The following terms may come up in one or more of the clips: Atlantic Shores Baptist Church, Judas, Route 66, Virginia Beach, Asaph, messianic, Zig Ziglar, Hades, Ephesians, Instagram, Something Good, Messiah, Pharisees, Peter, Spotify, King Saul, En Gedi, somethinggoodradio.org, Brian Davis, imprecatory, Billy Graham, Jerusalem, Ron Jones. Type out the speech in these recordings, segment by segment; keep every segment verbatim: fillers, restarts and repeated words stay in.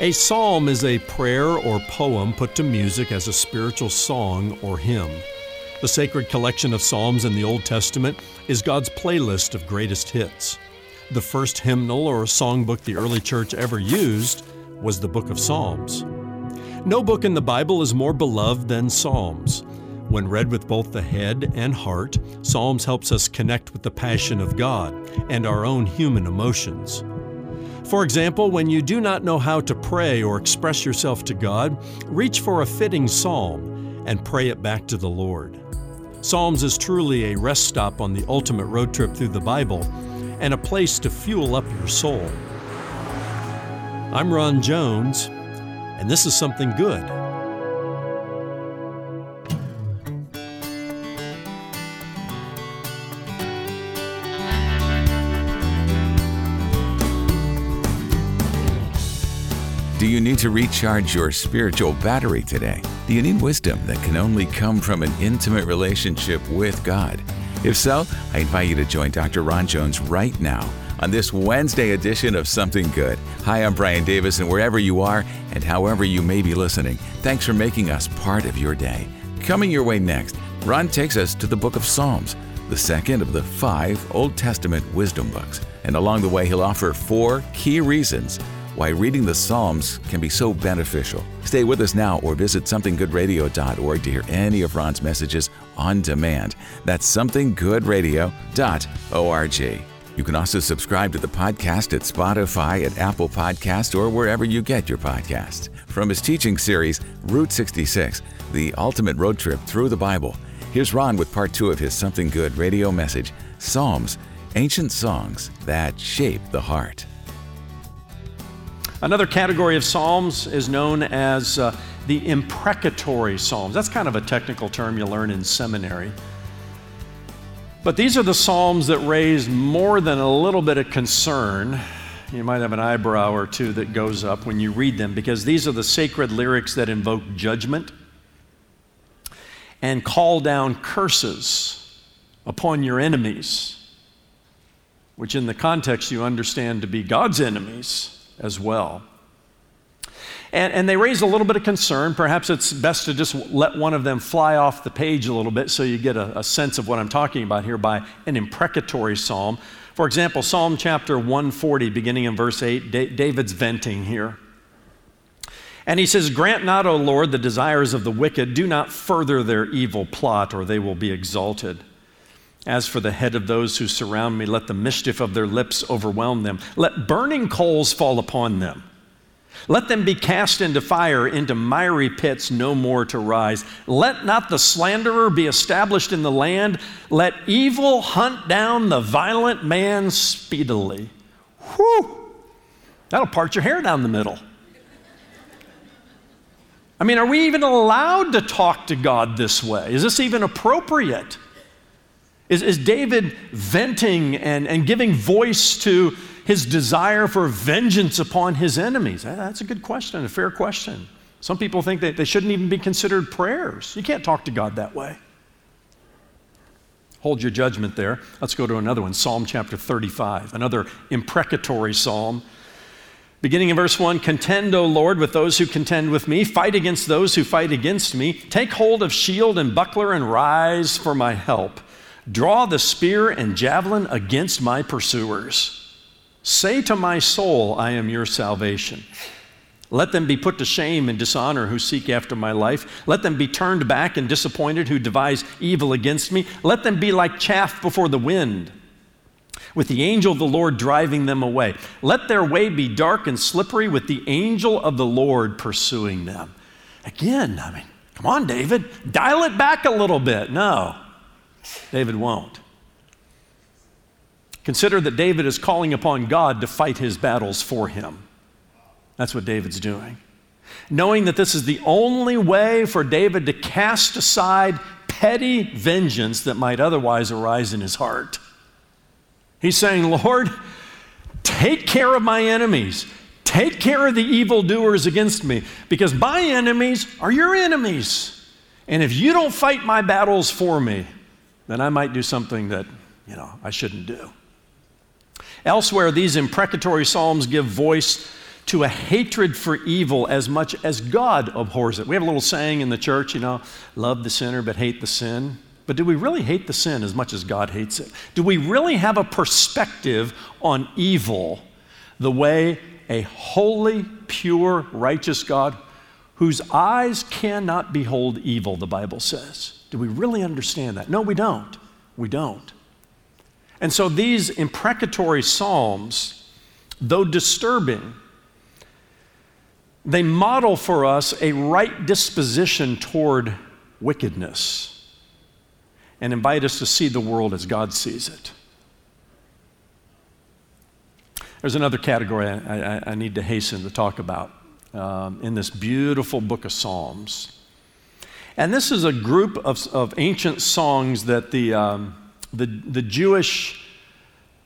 A psalm is a prayer or poem put to music as a spiritual song or hymn. The sacred collection of psalms in the Old Testament is God's playlist of greatest hits. The first hymnal or songbook the early church ever used was the Book of Psalms. No book in the Bible is more beloved than Psalms. When read with both the head and heart, Psalms helps us connect with the passion of God and our own human emotions. For example, when you do not know how to pray or express yourself to God, reach for a fitting psalm and pray it back to the Lord. Psalms is truly a rest stop on the ultimate road trip through the Bible and a place to fuel up your soul. I'm Ron Jones, and this is Something Good. Do you need to recharge your spiritual battery today? Do you need wisdom that can only come from an intimate relationship with God? If so, I invite you to join Doctor Ron Jones right now on this Wednesday edition of Something Good. Hi, I'm Brian Davis, and wherever you are and however you may be listening, thanks for making us part of your day. Coming your way next, Ron takes us to the Book of Psalms, the second of the five Old Testament wisdom books. And along the way, he'll offer four key reasons why reading the Psalms can be so beneficial. Stay with us now or visit something good radio dot org to hear any of Ron's messages on demand. That's something good radio dot org. You can also subscribe to the podcast at Spotify, at Apple Podcasts, or wherever you get your podcasts. From his teaching series, Route sixty-six, the ultimate road trip through the Bible, here's Ron with part two of his Something Good radio message, Psalms, ancient songs that shape the heart. Another category of psalms is known as uh, the imprecatory psalms. That's kind of a technical term you learn in seminary. But these are the psalms that raise more than a little bit of concern. You might have an eyebrow or two that goes up when you read them, because these are the sacred lyrics that invoke judgment and call down curses upon your enemies, which in the context you understand to be God's enemies as well. And, and they raise a little bit of concern. Perhaps it's best to just let one of them fly off the page a little bit so you get a, a sense of what I'm talking about here by an imprecatory psalm. For example, Psalm chapter one forty, beginning in verse eight, da- David's venting here. And he says, "Grant not, O Lord, the desires of the wicked. Do not further their evil plot, or they will be exalted. As for the head of those who surround me, let the mischief of their lips overwhelm them. Let burning coals fall upon them. Let them be cast into fire, into miry pits, no more to rise. Let not the slanderer be established in the land. Let evil hunt down the violent man speedily." Whew! That'll part your hair down the middle. I mean, are we even allowed to talk to God this way? Is this even appropriate? Is, is David venting and, and giving voice to his desire for vengeance upon his enemies? That's a good question, a fair question. Some people think that they shouldn't even be considered prayers. You can't talk to God that way. Hold your judgment there. Let's go to another one, Psalm chapter thirty-five, another imprecatory psalm. Beginning in verse one, "Contend, O Lord, with those who contend with me. Fight against those who fight against me. Take hold of shield and buckler and rise for my help. Draw the spear and javelin against my pursuers. Say to my soul, I am your salvation. Let them be put to shame and dishonor who seek after my life. Let them be turned back and disappointed who devise evil against me. Let them be like chaff before the wind, with the angel of the Lord driving them away. Let their way be dark and slippery, with the angel of the Lord pursuing them." Again, I mean, come on, David, dial it back a little bit. No. David won't. Consider that David is calling upon God to fight his battles for him. That's what David's doing. Knowing that this is the only way for David to cast aside petty vengeance that might otherwise arise in his heart. He's saying, "Lord, take care of my enemies. Take care of the evildoers against me, because my enemies are your enemies. And if you don't fight my battles for me, then I might do something that, you know, I shouldn't do." Elsewhere, these imprecatory psalms give voice to a hatred for evil as much as God abhors it. We have a little saying in the church, you know, love the sinner but hate the sin. But do we really hate the sin as much as God hates it? Do we really have a perspective on evil the way a holy, pure, righteous God whose eyes cannot behold evil, the Bible says? Do we really understand that? No, we don't. We don't. And so these imprecatory psalms, though disturbing, they model for us a right disposition toward wickedness and invite us to see the world as God sees it. There's another category I, I, I need to hasten to talk about um, in this beautiful book of Psalms. And this is a group of, of ancient songs that the, um, the, the Jewish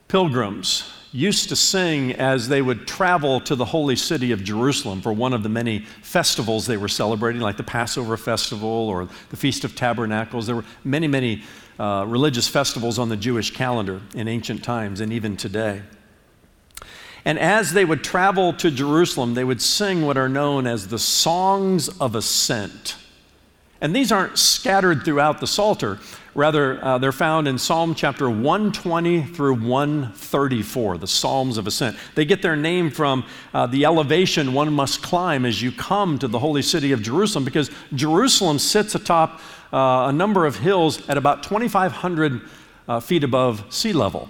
pilgrims used to sing as they would travel to the holy city of Jerusalem for one of the many festivals they were celebrating, like the Passover festival or the Feast of Tabernacles. There were many, many uh, religious festivals on the Jewish calendar in ancient times and even today. And as they would travel to Jerusalem, they would sing what are known as the Songs of Ascent. And these aren't scattered throughout the Psalter. Rather, uh, they're found in Psalm chapter one twenty through one thirty-four, the Psalms of Ascent. They get their name from uh, the elevation one must climb as you come to the holy city of Jerusalem, because Jerusalem sits atop uh, a number of hills at about twenty-five hundred uh, feet above sea level.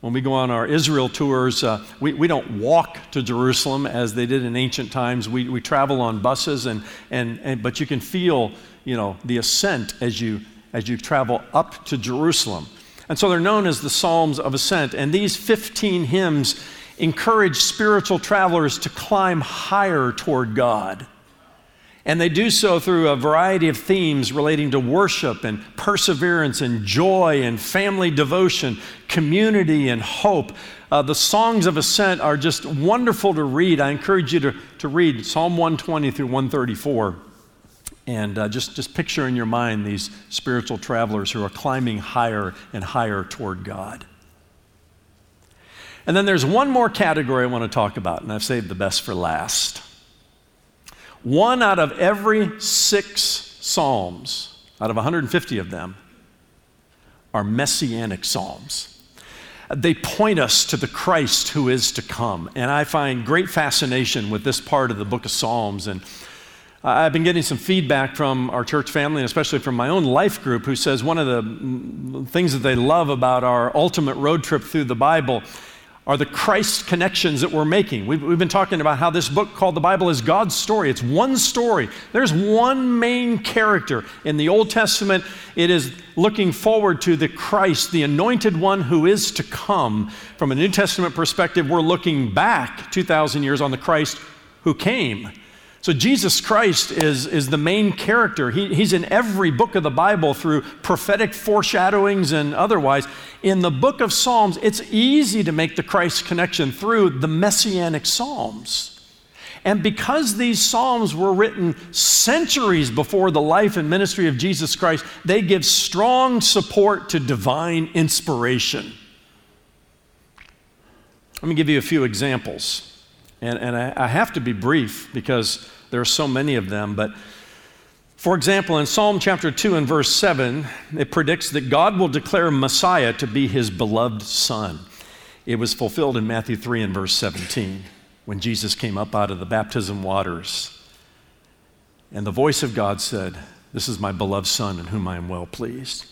When we go on our Israel tours, uh, we, we don't walk to Jerusalem as they did in ancient times. We, we travel on buses, and, and, and but you can feel, you know, the ascent as you as you travel up to Jerusalem. And so they're known as the Psalms of Ascent. And these fifteen hymns encourage spiritual travelers to climb higher toward God. And they do so through a variety of themes relating to worship and perseverance and joy and family devotion, community and hope. Uh, the Songs of Ascent are just wonderful to read. I encourage you to, to read Psalm one twenty through one thirty-four. And uh, just, just picture in your mind these spiritual travelers who are climbing higher and higher toward God. And then there's one more category I want to talk about, and I've saved the best for last. One out of every six psalms, out of one hundred fifty of them, are messianic psalms. They point us to the Christ who is to come. And I find great fascination with this part of the book of Psalms. And I've been getting some feedback from our church family, and especially from my own life group, who says one of the things that they love about our ultimate road trip through the Bible are the Christ connections that we're making. We've, we've been talking about how this book called the Bible is God's story. It's one story. There's one main character. In the Old Testament, it is looking forward to the Christ, the anointed one who is to come. From a New Testament perspective, we're looking back two thousand years on the Christ who came. So Jesus Christ is, is the main character. He, he's in every book of the Bible through prophetic foreshadowings and otherwise. In the book of Psalms, it's easy to make the Christ connection through the Messianic Psalms. And because these Psalms were written centuries before the life and ministry of Jesus Christ, they give strong support to divine inspiration. Let me give you a few examples. And, and I, I have to be brief because there are so many of them. But for example, in Psalm chapter two and verse seven, it predicts that God will declare Messiah to be his beloved son. It was fulfilled in Matthew three and verse seventeen when Jesus came up out of the baptism waters. And the voice of God said, "This is my beloved son in whom I am well pleased."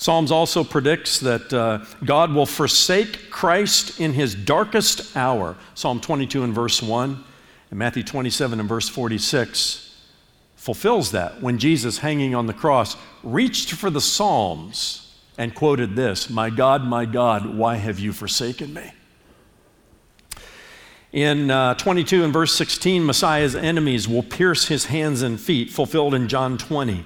Psalms also predicts that uh, God will forsake Christ in his darkest hour. Psalm twenty-two and verse one, and Matthew twenty-seven and verse forty-six fulfills that when Jesus, hanging on the cross, reached for the Psalms and quoted this, "My God, my God, why have you forsaken me?" In uh, twenty-two and verse sixteen, Messiah's enemies will pierce his hands and feet, fulfilled in John twenty.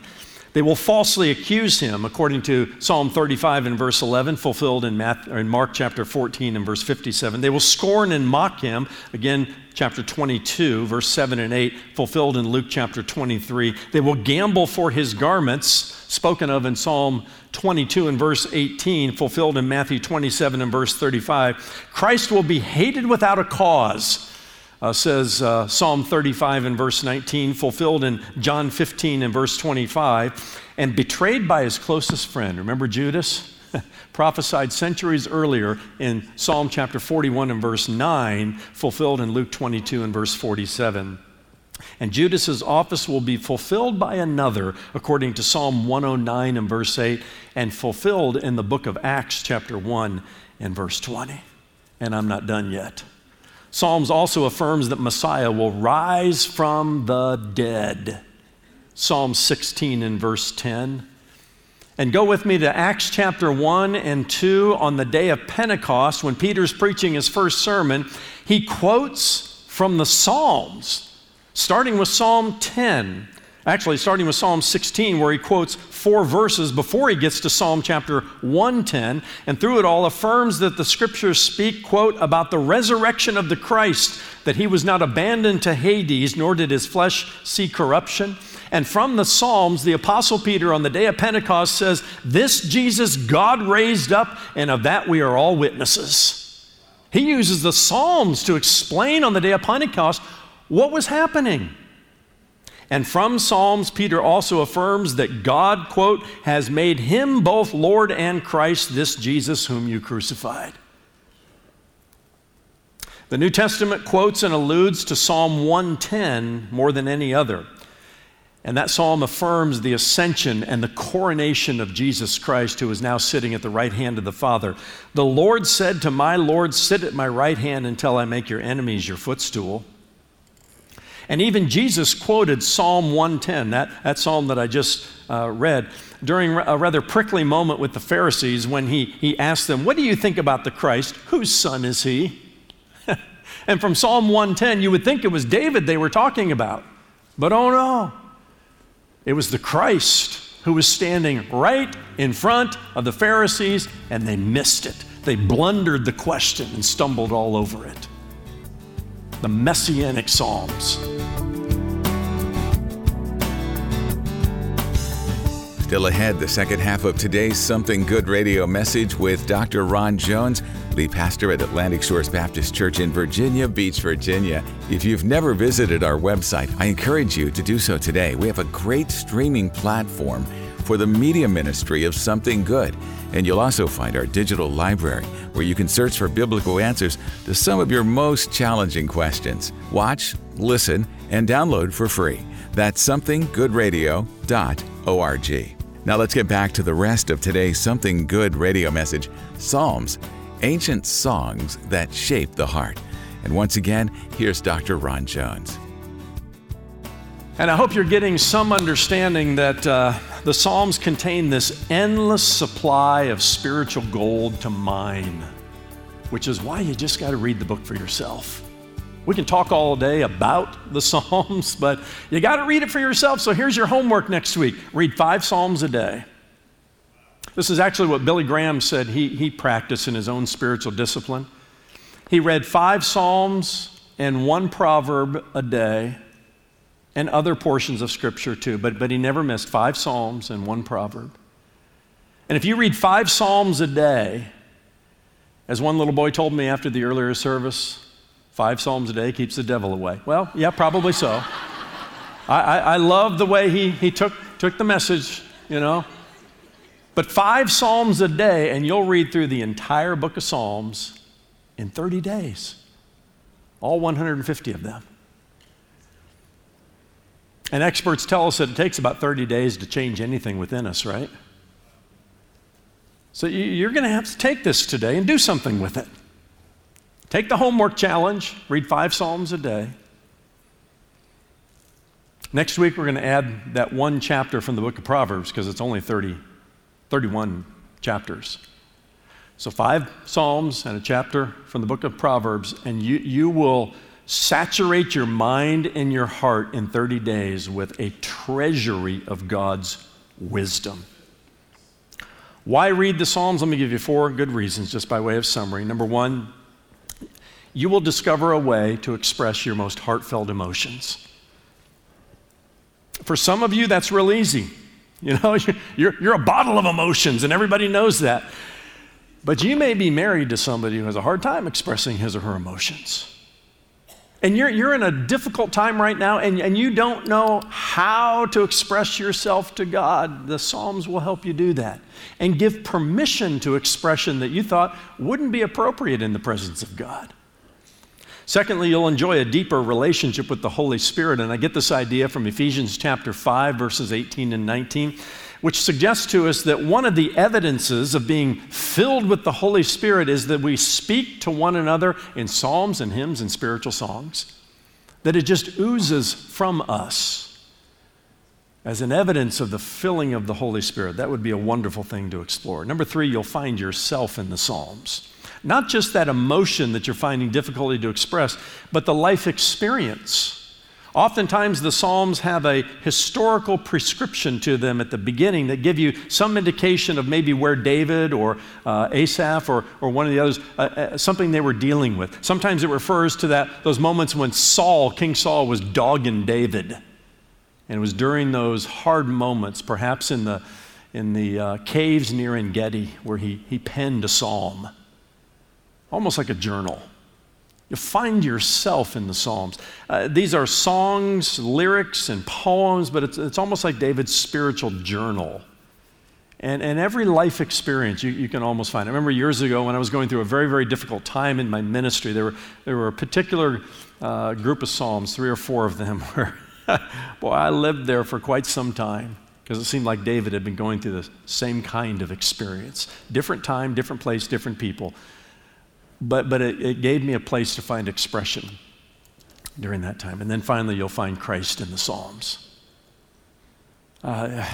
They will falsely accuse him, according to Psalm thirty-five and verse eleven, fulfilled in, Matthew, or in Mark chapter fourteen and verse fifty-seven. They will scorn and mock him, again, chapter twenty-two, verse seven and eight, fulfilled in Luke chapter twenty-three. They will gamble for his garments, spoken of in Psalm twenty-two and verse eighteen, fulfilled in Matthew twenty-seven and verse thirty-five. Christ will be hated without a cause, uh, says uh, Psalm thirty-five and verse nineteen, fulfilled in John fifteen and verse twenty-five, and betrayed by his closest friend. Remember Judas? Prophesied centuries earlier in Psalm chapter forty-one and verse nine, fulfilled in Luke twenty-two and verse forty-seven. And Judas's office will be fulfilled by another, according to Psalm one oh nine and verse eight, and fulfilled in the book of Acts chapter one and verse twenty. And I'm not done yet. Psalms also affirms that Messiah will rise from the dead. Psalm sixteen and verse ten. And go with me to Acts chapter one and two on the day of Pentecost when Peter's preaching his first sermon. He quotes from the Psalms, starting with Psalm ten, actually starting with Psalm sixteen, where he quotes four verses before he gets to Psalm chapter one ten, and through it all affirms that the scriptures speak, quote, about the resurrection of the Christ, that he was not abandoned to Hades, nor did his flesh see corruption. And from the Psalms, the Apostle Peter on the day of Pentecost says, this Jesus God raised up, and of that we are all witnesses. He uses the Psalms to explain on the day of Pentecost what was happening. And from Psalms, Peter also affirms that God, quote, has made him both Lord and Christ, this Jesus whom you crucified. The New Testament quotes and alludes to Psalm one ten more than any other. And that psalm affirms the ascension and the coronation of Jesus Christ, who is now sitting at the right hand of the Father. The Lord said to my Lord, sit at my right hand until I make your enemies your footstool. And even Jesus quoted Psalm one ten, that, that psalm that I just uh, read, during a rather prickly moment with the Pharisees when he, he asked them, what do you think about the Christ? Whose son is he? And from Psalm one ten, you would think it was David they were talking about. But oh no. It was the Christ who was standing right in front of the Pharisees, and they missed it. They blundered the question and stumbled all over it. The Messianic Psalms. Still ahead, the second half of today's Something Good radio message with Doctor Ron Jones, lead pastor at Atlantic Shores Baptist Church in Virginia Beach, Virginia. If you've never visited our website, I encourage you to do so today. We have a great streaming platform for the media ministry of Something Good. And you'll also find our digital library where you can search for biblical answers to some of your most challenging questions. Watch, listen, and download for free. That's something good radio dot org. Now let's get back to the rest of today's Something Good radio message, Psalms, ancient songs that shape the heart. And once again, here's Doctor Ron Jones. And I hope you're getting some understanding that uh, the Psalms contain this endless supply of spiritual gold to mine, which is why you just got to read the book for yourself. We can talk all day about the Psalms, but you got to read it for yourself. So here's your homework next week. Read five Psalms a day. This is actually what Billy Graham said he, he practiced in his own spiritual discipline. He read five Psalms and one proverb a day and other portions of Scripture too, but, but he never missed five Psalms and one proverb. And if you read five Psalms a day, as one little boy told me after the earlier service, five Psalms a day keeps the devil away. Well, yeah, probably so. I, I, I love the way he, he took, took the message, you know. But five Psalms a day, and you'll read through the entire book of Psalms in thirty days, all one hundred fifty of them. And experts tell us that it takes about thirty days to change anything within us, right? So you're going to have to take this today and do something with it. Take the homework challenge, read five Psalms a day. Next week, we're going to add that one chapter from the book of Proverbs because it's only thirty, thirty-one chapters. So five Psalms and a chapter from the book of Proverbs, and you, you will saturate your mind and your heart in thirty days with a treasury of God's wisdom. Why read the Psalms? Let me give you four good reasons just by way of summary. Number one, you will discover a way to express your most heartfelt emotions. For some of you, that's real easy. You know, you're, you're a bottle of emotions, and everybody knows that. But you may be married to somebody who has a hard time expressing his or her emotions. and you're, you're in a difficult time right now, and, and you don't know how to express yourself to God, the Psalms will help you do that and give permission to expression that you thought wouldn't be appropriate in the presence of God. Secondly, you'll enjoy a deeper relationship with the Holy Spirit, and I get this idea from Ephesians chapter five, verses eighteen and nineteen, which suggests to us that one of the evidences of being filled with the Holy Spirit is that we speak to one another in psalms and hymns and spiritual songs, that it just oozes from us as an evidence of the filling of the Holy Spirit. That would be a wonderful thing to explore. Number three, you'll find yourself in the Psalms. Not just that emotion that you're finding difficulty to express, but the life experience. Oftentimes the Psalms have a historical prescription to them at the beginning that give you some indication of maybe where David or uh, Asaph or, or one of the others, uh, uh, something they were dealing with. Sometimes it refers to that those moments when Saul, King Saul, was dogging David. And it was during those hard moments, perhaps in the, in the uh, caves near En Gedi, where he, he penned a psalm. Almost like a journal. You find yourself in the Psalms. Uh, these are songs, lyrics, and poems, but it's, it's almost like David's spiritual journal. And, and every life experience you, you can almost find. I remember years ago when I was going through a very, very difficult time in my ministry, there were, there were a particular uh, group of Psalms, three or four of them, where, boy, I lived there for quite some time. Because it seemed like David had been going through the same kind of experience. Different time, different place, different people. But but it, it gave me a place to find expression during that time. And then finally, you'll find Christ in the Psalms. Uh,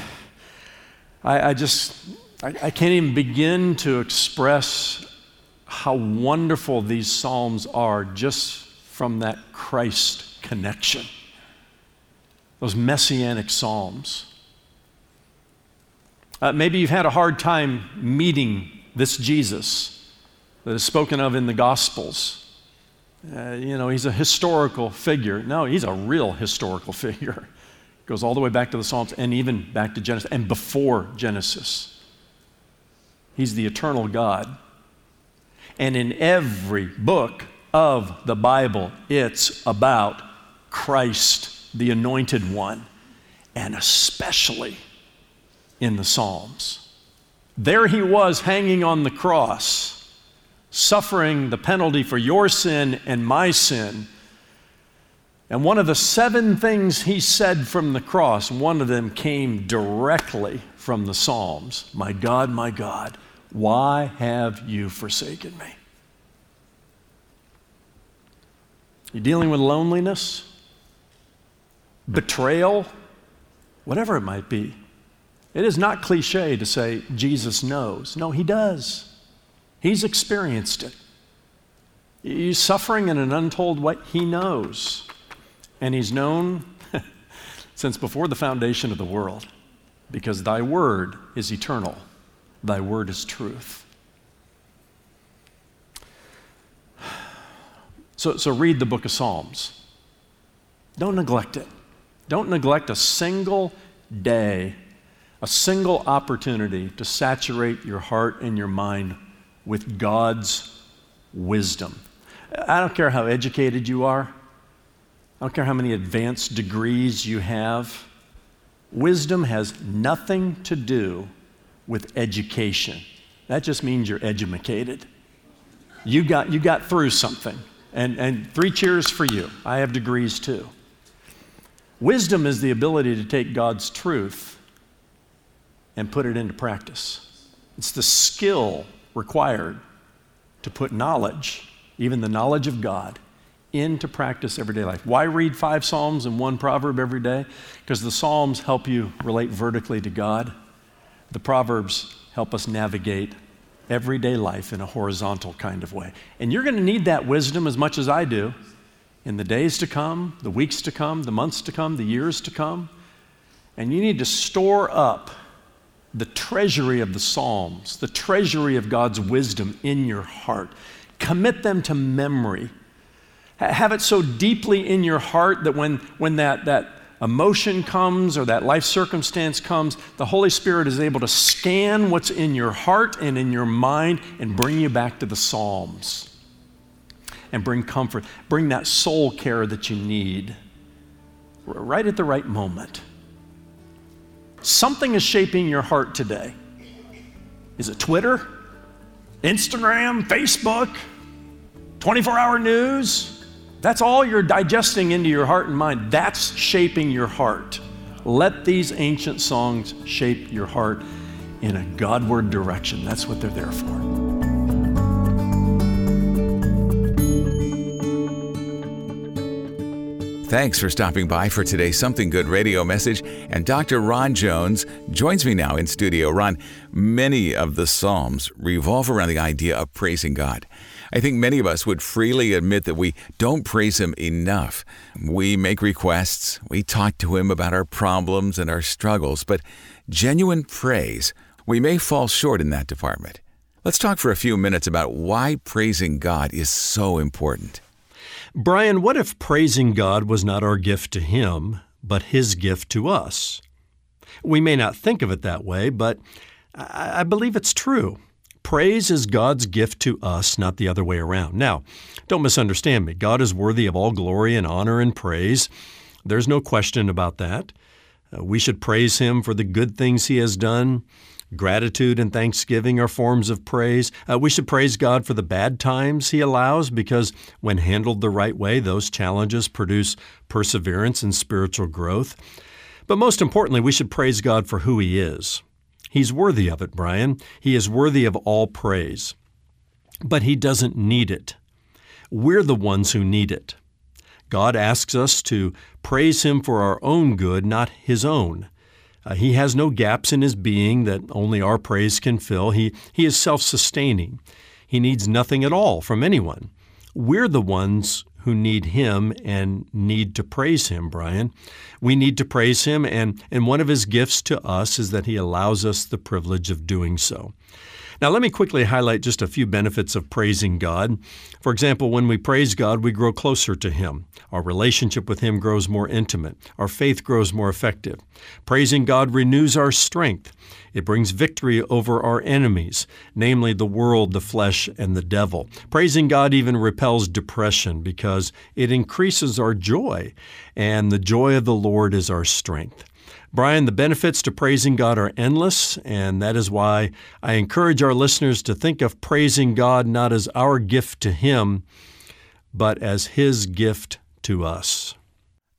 I, I just, I, I can't even begin to express how wonderful these Psalms are just from that Christ connection. Those messianic Psalms. Uh, maybe you've had a hard time meeting this Jesus that is spoken of in the Gospels. Uh, you know, he's a historical figure. No, he's a real historical figure. Goes all the way back to the Psalms and even back to Genesis and before Genesis. He's the eternal God. And in every book of the Bible, it's about Christ, the Anointed One, and especially in the Psalms. There he was hanging on the cross, suffering the penalty for your sin and my sin. And one of the seven things he said from the cross, one of them came directly from the Psalms. My God, my God, why have you forsaken me? You're dealing with loneliness, betrayal, whatever it might be. It is not cliche to say Jesus knows. No, he does. He's experienced it. You're suffering in an untold way. He knows. And he's known since before the foundation of the world, because thy word is eternal. Thy word is truth. So, so read the book of Psalms. Don't neglect it. Don't neglect a single day, a single opportunity to saturate your heart and your mind with God's wisdom. I don't care how educated you are. I don't care how many advanced degrees you have. Wisdom has nothing to do with education. That just means you're edumacated. You got, you got through something. And, and three cheers for you. I have degrees too. Wisdom is the ability to take God's truth and put it into practice. It's the skill required to put knowledge, even the knowledge of God, into practice everyday life. Why read five Psalms and one proverb every day? Because the Psalms help you relate vertically to God. The Proverbs help us navigate everyday life in a horizontal kind of way. And you're going to need that wisdom as much as I do in the days to come, the weeks to come, the months to come, the years to come. And you need to store up the treasury of the Psalms, the treasury of God's wisdom in your heart. Commit them to memory. Have it so deeply in your heart that when, when that, that emotion comes or that life circumstance comes, the Holy Spirit is able to scan what's in your heart and in your mind and bring you back to the Psalms. and bring comfort. Bring that soul care that you need right at the right moment. Something is shaping your heart today. Is it Twitter, Instagram, Facebook, twenty-four hour news? That's all you're digesting into your heart and mind. That's shaping your heart. Let these ancient songs shape your heart in a Godward direction. That's what they're there for. Thanks for stopping by for today's Something Good radio message. And Doctor Ron Jones joins me now in studio. Ron, many of the Psalms revolve around the idea of praising God. I think many of us would freely admit that we don't praise Him enough. We make requests, we talk to Him about our problems and our struggles, but genuine praise, we may fall short in that department. Let's talk for a few minutes about why praising God is so important. Brian, what if praising God was not our gift to Him, but His gift to us? We may not think of it that way, but I believe it's true. Praise is God's gift to us, not the other way around. Now, don't misunderstand me. God is worthy of all glory and honor and praise. There's no question about that. We should praise Him for the good things He has done. Gratitude and thanksgiving are forms of praise. Uh, we should praise God for the bad times He allows, because when handled the right way, those challenges produce perseverance and spiritual growth. But most importantly, we should praise God for who He is. He's worthy of it, Brian. He is worthy of all praise. But He doesn't need it. We're the ones who need it. God asks us to praise Him for our own good, not His own. Uh, he has no gaps in His being that only our praise can fill. He, he is self-sustaining. He needs nothing at all from anyone. We're the ones who need Him and need to praise Him, Brian. We need to praise Him, and, and one of His gifts to us is that He allows us the privilege of doing so. Now, let me quickly highlight just a few benefits of praising God. For example, when we praise God, we grow closer to Him. Our relationship with Him grows more intimate. Our faith grows more effective. Praising God renews our strength. It brings victory over our enemies, namely the world, the flesh, and the devil. Praising God even repels depression because it increases our joy, and the joy of the Lord is our strength. Brian, the benefits to praising God are endless, and that is why I encourage our listeners to think of praising God not as our gift to Him, but as His gift to us.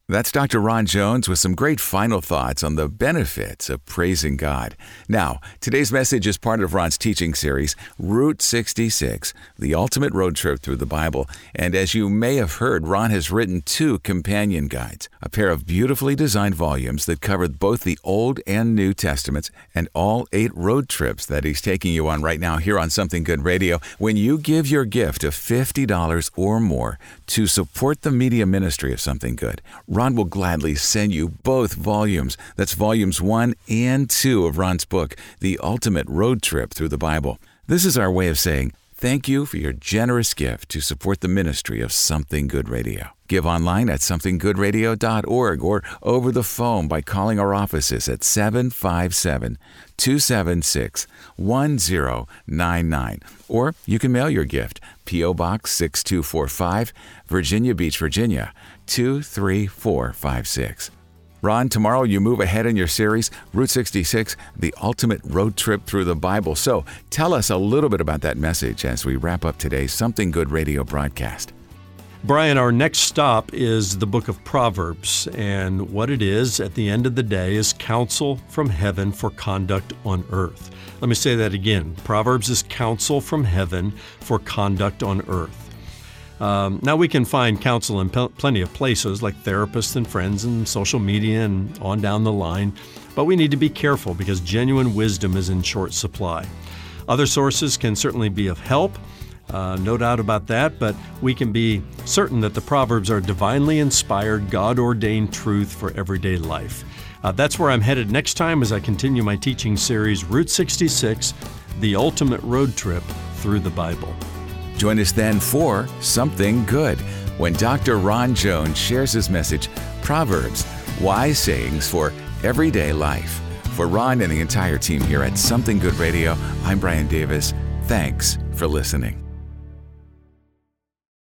That's Doctor Ron Jones with some great final thoughts on the benefits of praising God. Now, today's message is part of Ron's teaching series, Route sixty-six, the ultimate road trip through the Bible. And as you may have heard, Ron has written two companion guides, a pair of beautifully designed volumes that cover both the Old and New Testaments and all eight road trips that he's taking you on right now here on Something Good Radio. When you give your gift of fifty dollars or more to support the media ministry of Something Good, Ron will gladly send you both volumes. That's volumes one and two of Ron's book, The Ultimate Road Trip Through the Bible. This is our way of saying thank you for your generous gift to support the ministry of Something Good Radio. Give online at something good radio dot org or over the phone by calling our offices at seven five seven, two seven six, one zero nine nine. Or you can mail your gift, P O. Box six two four five, Virginia Beach, Virginia, two three four five six. Ron, tomorrow you move ahead in your series, Route sixty-six, the ultimate road trip through the Bible. So tell us a little bit about that message as we wrap up today's Something Good Radio broadcast. Brian, our next stop is the book of Proverbs, and what it is at the end of the day is counsel from heaven for conduct on earth. Let me say that again. Proverbs is counsel from heaven for conduct on earth. Um, now, we can find counsel in pl- plenty of places like therapists and friends and social media and on down the line, but we need to be careful because genuine wisdom is in short supply. Other sources can certainly be of help, uh, no doubt about that, but we can be certain that the Proverbs are divinely inspired, God-ordained truth for everyday life. Uh, that's where I'm headed next time as I continue my teaching series, Route sixty-six, the ultimate road trip through the Bible. Join us then for Something Good, when Doctor Ron Jones shares his message, Proverbs, Wise Sayings for Everyday Life. For Ron and the entire team here at Something Good Radio, I'm Brian Davis. Thanks for listening.